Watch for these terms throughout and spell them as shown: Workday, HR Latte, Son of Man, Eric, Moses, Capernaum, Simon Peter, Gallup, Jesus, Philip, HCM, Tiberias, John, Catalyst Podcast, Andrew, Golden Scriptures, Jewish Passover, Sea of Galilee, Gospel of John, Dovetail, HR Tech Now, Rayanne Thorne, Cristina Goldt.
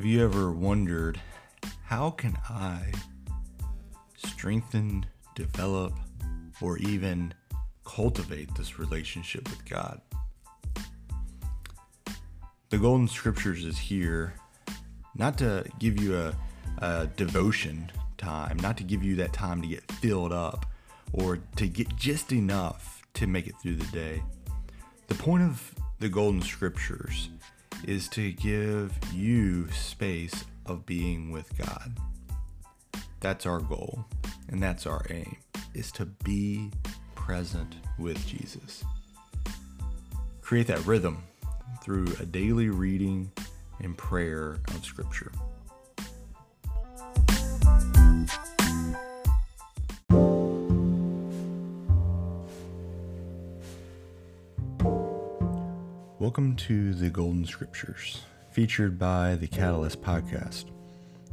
Have you ever wondered, how can I strengthen, develop, or even cultivate this relationship with God? The Golden Scriptures is here not to give you a devotion time, not to give you that time to get filled up or to get just enough to make it through the day. The point of the Golden Scriptures is to give you space of being with God. That's our goal, and that's our aim, is to be present with Jesus. Create that rhythm through a daily reading and prayer of Scripture. Welcome to the Golden Scriptures, featured by the Catalyst Podcast.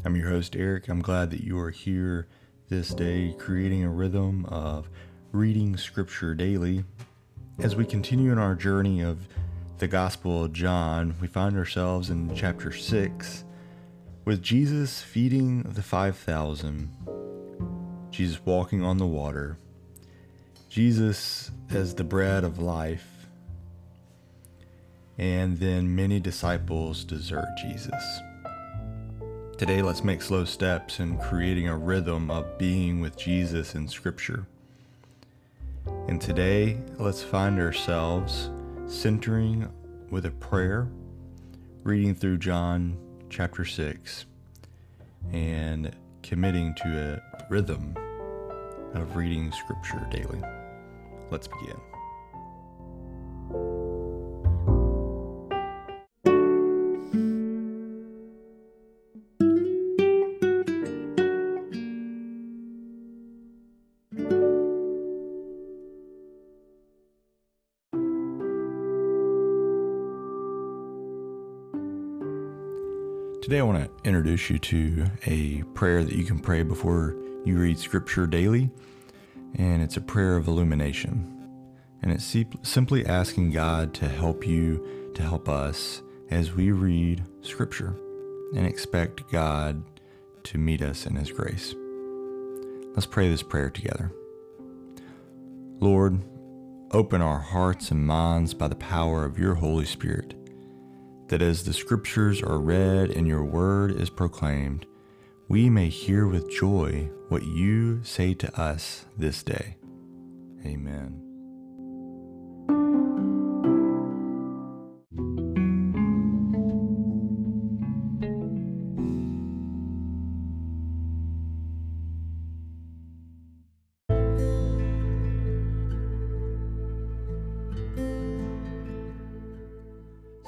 I'm your host, Eric. I'm glad that you are here this day, creating a rhythm of reading Scripture daily. As we continue in our journey of the Gospel of John, we find ourselves in chapter 6 with Jesus feeding the 5,000, Jesus walking on the water, Jesus as the bread of life, and then many disciples desert Jesus. Today, let's make slow steps in creating a rhythm of being with Jesus in Scripture. And today, let's find ourselves centering with a prayer, reading through John chapter 6, and committing to a rhythm of reading Scripture daily. Let's begin. Today I want to introduce you to a prayer that you can pray before you read Scripture daily, and it's a prayer of illumination, and it's simply asking God to help you, to help us as we read Scripture, and expect God to meet us in His grace. Let's pray this prayer together. Lord, open our hearts and minds by the power of your Holy Spirit, that as the Scriptures are read and your word is proclaimed, we may hear with joy what you say to us this day. Amen.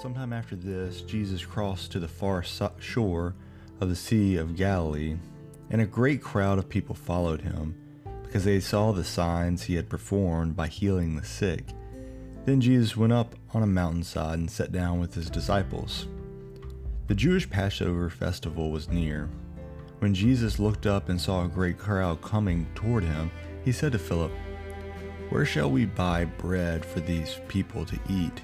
Sometime after this, Jesus crossed to the far shore of the Sea of Galilee, and a great crowd of people followed him, because they saw the signs he had performed by healing the sick. Then Jesus went up on a mountainside and sat down with his disciples. The Jewish Passover festival was near. When Jesus looked up and saw a great crowd coming toward him, he said to Philip, "Where shall we buy bread for these people to eat?"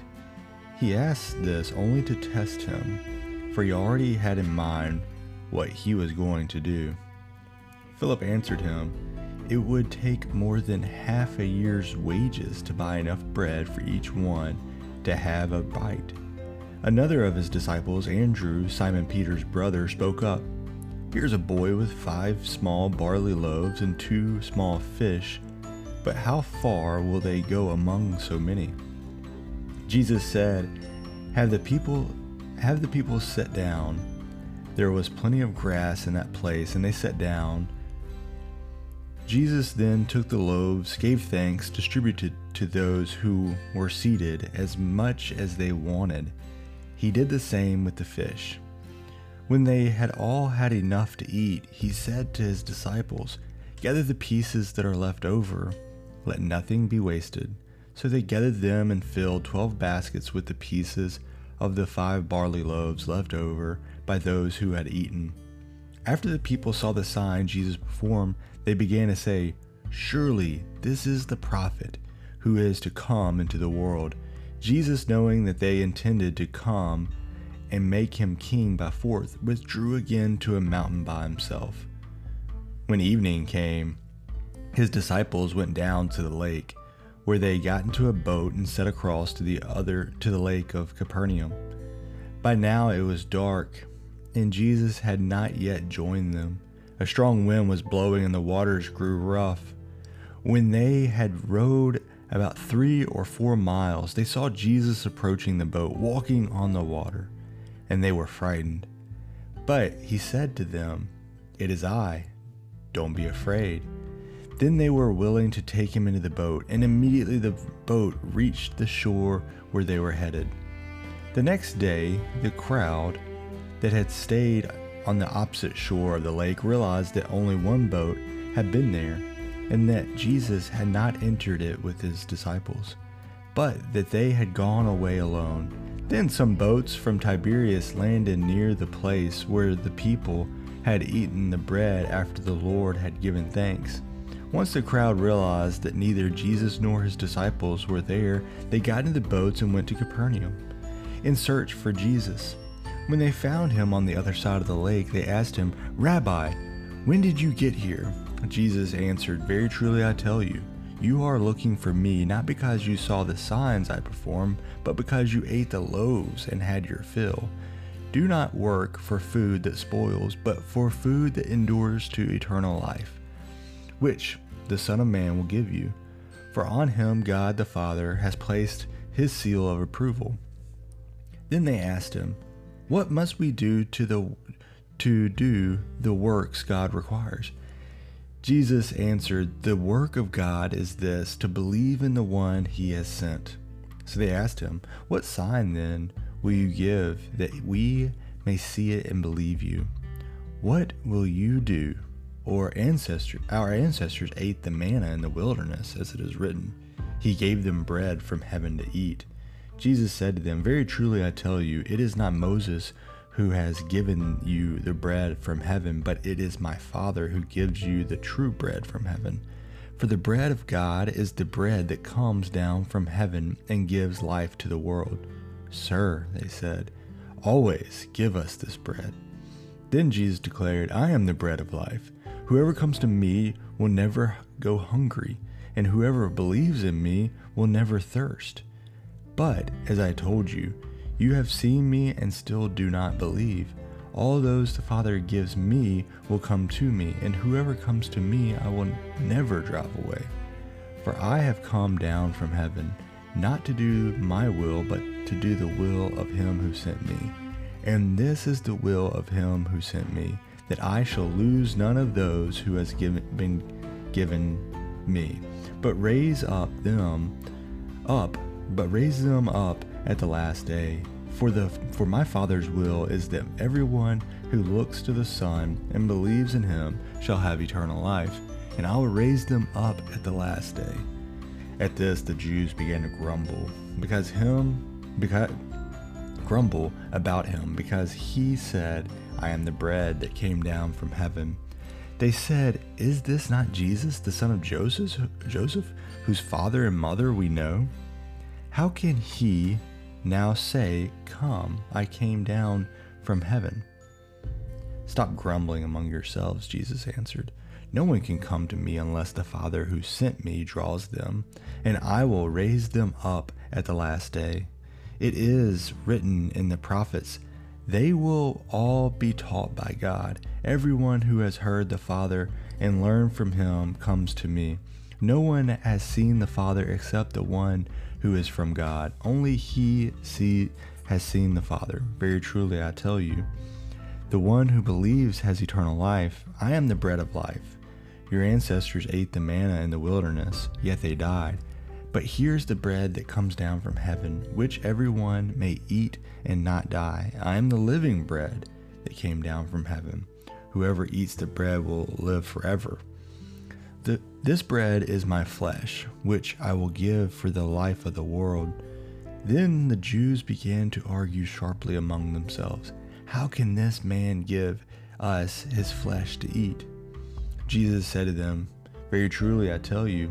He asked this only to test him, for he already had in mind what he was going to do. Philip answered him, "It would take more than half a year's wages to buy enough bread for each one to have a bite." Another of his disciples, Andrew, Simon Peter's brother, spoke up, "Here's a boy with 5 small barley loaves and 2 small fish, but how far will they go among so many?" Jesus said, Have the people sit down." There was plenty of grass in that place, and they sat down. Jesus then took the loaves, gave thanks, distributed to those who were seated as much as they wanted. He did the same with the fish. When they had all had enough to eat, he said to his disciples, "Gather the pieces that are left over. Let nothing be wasted." So they gathered them and filled 12 baskets with the pieces of the 5 barley loaves left over by those who had eaten. After the people saw the sign Jesus performed, they began to say, "Surely this is the prophet who is to come into the world." Jesus, knowing that they intended to come and make him king by force, withdrew again to a mountain by himself. When evening came, his disciples went down to the lake, where they got into a boat and set across to the lake of Capernaum. By now it was dark, and Jesus had not yet joined them. A strong wind was blowing, and the waters grew rough. When they had rowed about 3 or 4 miles, they saw Jesus approaching the boat, walking on the water, and they were frightened. But he said to them, "It is I, don't be afraid." Then they were willing to take him into the boat, and immediately the boat reached the shore where they were headed. The next day, the crowd that had stayed on the opposite shore of the lake realized that only one boat had been there, and that Jesus had not entered it with his disciples, but that they had gone away alone. Then some boats from Tiberias landed near the place where the people had eaten the bread after the Lord had given thanks. Once the crowd realized that neither Jesus nor his disciples were there, they got into the boats and went to Capernaum in search for Jesus. When they found him on the other side of the lake, they asked him, "Rabbi, when did you get here?" Jesus answered, "Very truly I tell you, you are looking for me not because you saw the signs I performed, but because you ate the loaves and had your fill. Do not work for food that spoils, but for food that endures to eternal life, which the Son of Man will give you. For on him God the Father has placed his seal of approval." Then they asked him, "What must we do to do the works God requires?" Jesus answered, "The work of God is this, to believe in the one he has sent." So they asked him, "What sign then will you give that we may see it and believe you? What will you do? Our ancestors ate the manna in the wilderness, as it is written, 'He gave them bread from heaven to eat.'" Jesus said to them, "Very truly I tell you, it is not Moses who has given you the bread from heaven, but it is my Father who gives you the true bread from heaven. For the bread of God is the bread that comes down from heaven and gives life to the world." "Sir," they said, "always give us this bread." Then Jesus declared, "I am the bread of life. Whoever comes to me will never go hungry, and whoever believes in me will never thirst. But as I told you, you have seen me and still do not believe. All those the Father gives me will come to me, and whoever comes to me I will never drive away. For I have come down from heaven, not to do my will, but to do the will of him who sent me. And this is the will of him who sent me, that I shall lose none of those who has been given me, but raise them up at the last day. For my Father's will is that everyone who looks to the Son and believes in him shall have eternal life, and I will raise them up at the last day." At this the Jews began to grumble about him, because he said, "I am the bread that came down from heaven." They said, "Is this not Jesus, the son of Joseph, whose father and mother we know? How can he now say, 'Come, I came down from heaven'?" "Stop grumbling among yourselves," Jesus answered. "No one can come to me unless the Father who sent me draws them, and I will raise them up at the last day. It is written in the prophets, they will all be taught by God. Everyone who has heard the Father and learned from him comes to me. No one has seen the Father except the one who is from God. Only he has seen the Father. Very truly I tell you, the one who believes has eternal life. I am the bread of life. Your ancestors ate the manna in the wilderness, yet they died. But here's the bread that comes down from heaven, which everyone may eat and not die. I am the living bread that came down from heaven. Whoever eats the bread will live forever. This bread is my flesh, which I will give for the life of the world." Then the Jews began to argue sharply among themselves, "How can this man give us his flesh to eat?" Jesus said to them, "Very truly I tell you,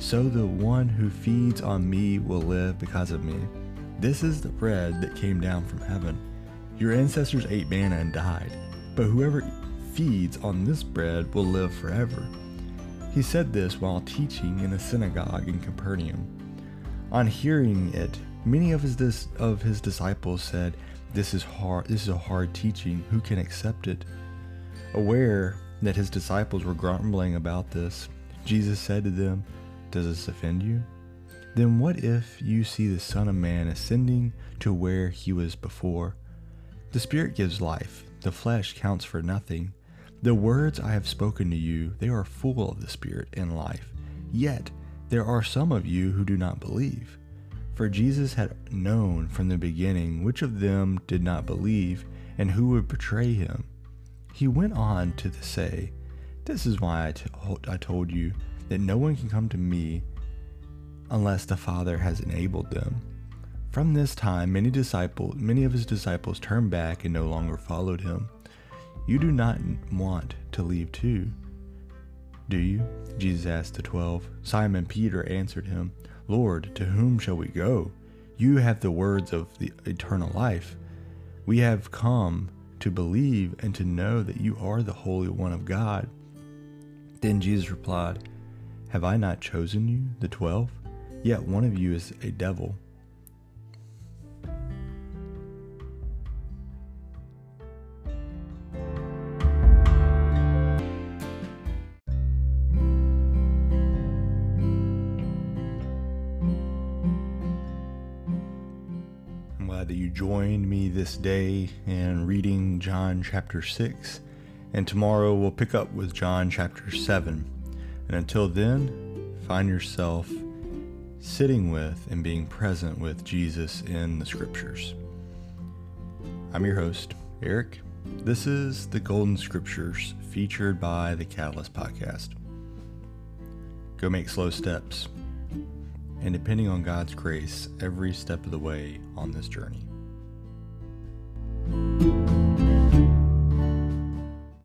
so the one who feeds on me will live because of me. This is the bread that came down from heaven. Your ancestors ate manna and died, but whoever feeds on this bread will live forever. He said this while teaching in the synagogue in Capernaum. On hearing it, many of his disciples said, "This is a hard teaching. Who can accept it?" Aware that his disciples were grumbling about this, Jesus said to them, "Does this offend you? Then what if you see the Son of Man ascending to where he was before? The Spirit gives life, the flesh counts for nothing. The words I have spoken to you, they are full of the Spirit and life. Yet there are some of you who do not believe." For Jesus had known from the beginning which of them did not believe and who would betray him. He went on to say, "This is why I told you that no one can come to me unless the Father has enabled them." From this time, many of his disciples turned back and no longer followed him. You do not want to leave too, do you? Jesus asked the 12. Simon Peter answered him, "Lord, to whom shall we go? You have the words of the eternal life. We have come to believe and to know that you are the Holy One of God." Then Jesus replied, "Have I not chosen you, the 12? Yet one of you is a devil." I'm glad that you joined me this day in reading John chapter 6, and tomorrow we'll pick up with John chapter 7. And until then, find yourself sitting with and being present with Jesus in the Scriptures. I'm your host, Eric. This is the Golden Scriptures featured by the Catalyst Podcast. Go make slow steps, and depending on God's grace, every step of the way on this journey.